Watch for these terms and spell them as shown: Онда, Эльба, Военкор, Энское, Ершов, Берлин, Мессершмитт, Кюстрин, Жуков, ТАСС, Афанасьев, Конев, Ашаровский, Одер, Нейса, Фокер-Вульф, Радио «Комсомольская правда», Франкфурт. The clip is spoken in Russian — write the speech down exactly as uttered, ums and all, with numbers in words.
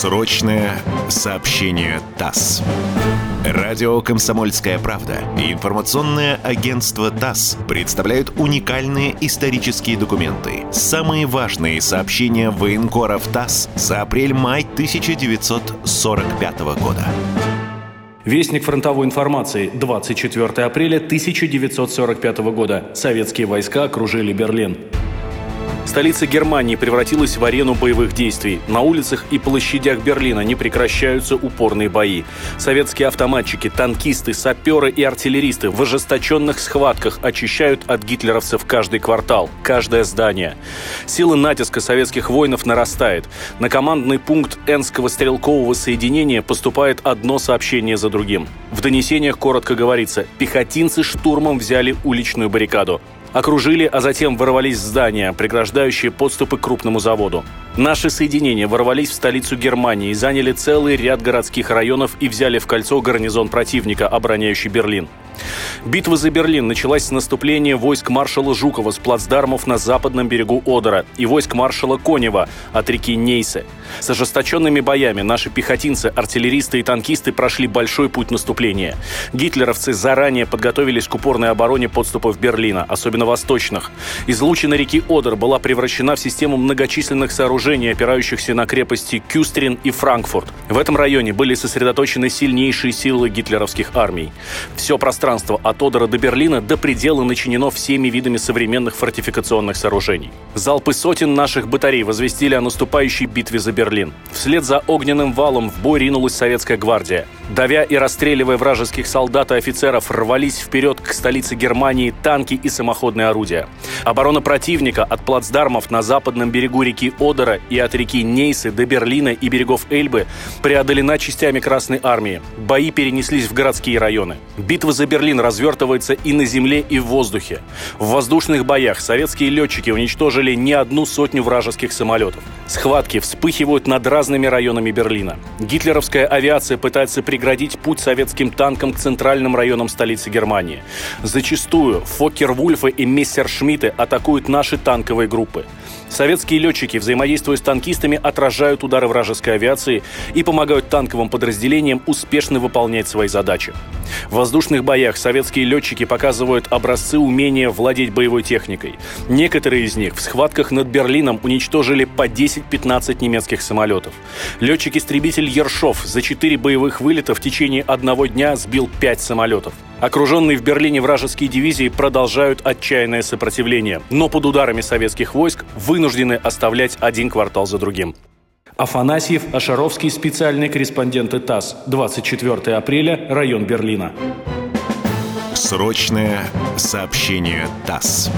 Срочное сообщение ТАСС. Радио «Комсомольская правда» и информационное агентство ТАСС представляют уникальные исторические документы. Самые важные сообщения военкоров ТАСС за апрель-май тысяча девятьсот сорок пятого года. Вестник фронтовой информации. двадцать четвёртого апреля тысяча девятьсот сорок пятого года. Советские войска окружили Берлин. Столица Германии превратилась в арену боевых действий. На улицах и площадях Берлина не прекращаются упорные бои. Советские автоматчики, танкисты, саперы и артиллеристы в ожесточенных схватках очищают от гитлеровцев каждый квартал, каждое здание. Сила натиска советских воинов нарастает. На командный пункт Энского стрелкового соединения поступает одно сообщение за другим. В донесениях коротко говорится: пехотинцы штурмом взяли уличную баррикаду. Окружили, а затем ворвались в здания, преграждающие подступы к крупному заводу. Наши соединения ворвались в столицу Германии, заняли целый ряд городских районов и взяли в кольцо гарнизон противника, обороняющий Берлин. Битва за Берлин началась с наступления войск маршала Жукова с плацдармов на западном берегу Одера и войск маршала Конева от реки Нейсы. С ожесточенными боями наши пехотинцы, артиллеристы и танкисты прошли большой путь наступления. Гитлеровцы заранее подготовились к упорной обороне подступов Берлина, особенно восточных. Излучина реки Одер была превращена в систему многочисленных сооружений, опирающихся на крепости Кюстрин и Франкфурт. В этом районе были сосредоточены сильнейшие силы гитлеровских армий. Все пространство от Одера до Берлина до предела начинено всеми видами современных фортификационных сооружений. Залпы сотен наших батарей возвестили о наступающей битве за Берлин. Вслед за огненным валом в бой ринулась советская гвардия. Давя и расстреливая вражеских солдат и офицеров, рвались вперед к столице Германии танки и самоходные орудия. Оборона противника от плацдармов на западном берегу реки Одера и от реки Нейсы до Берлина и берегов Эльбы преодолена частями Красной армии. Бои перенеслись в городские районы. Битва за Берлин Берлин развертывается и на земле, и в воздухе. В воздушных боях советские летчики уничтожили не одну сотню вражеских самолетов. Схватки вспыхивают над разными районами Берлина. Гитлеровская авиация пытается преградить путь советским танкам к центральным районам столицы Германии. Зачастую Фокер-Вульфы и Мессершмитты атакуют наши танковые группы. Советские летчики, взаимодействуя с танкистами, отражают удары вражеской авиации и помогают танковым подразделениям успешно выполнять свои задачи. В воздушных боях советские летчики показывают образцы умения владеть боевой техникой. Некоторые из них в схватках над Берлином уничтожили по десять-пятнадцать немецких самолетов. Летчик-истребитель Ершов за четыре боевых вылета в течение одного дня сбил пять самолетов. Окруженные в Берлине вражеские дивизии продолжают отчаянное сопротивление, но под ударами советских войск вынуждены оставлять один квартал за другим. Афанасьев, Ашаровский, специальные корреспонденты ТАСС. двадцать четвёртого апреля, район Берлина. Срочное сообщение ТАСС.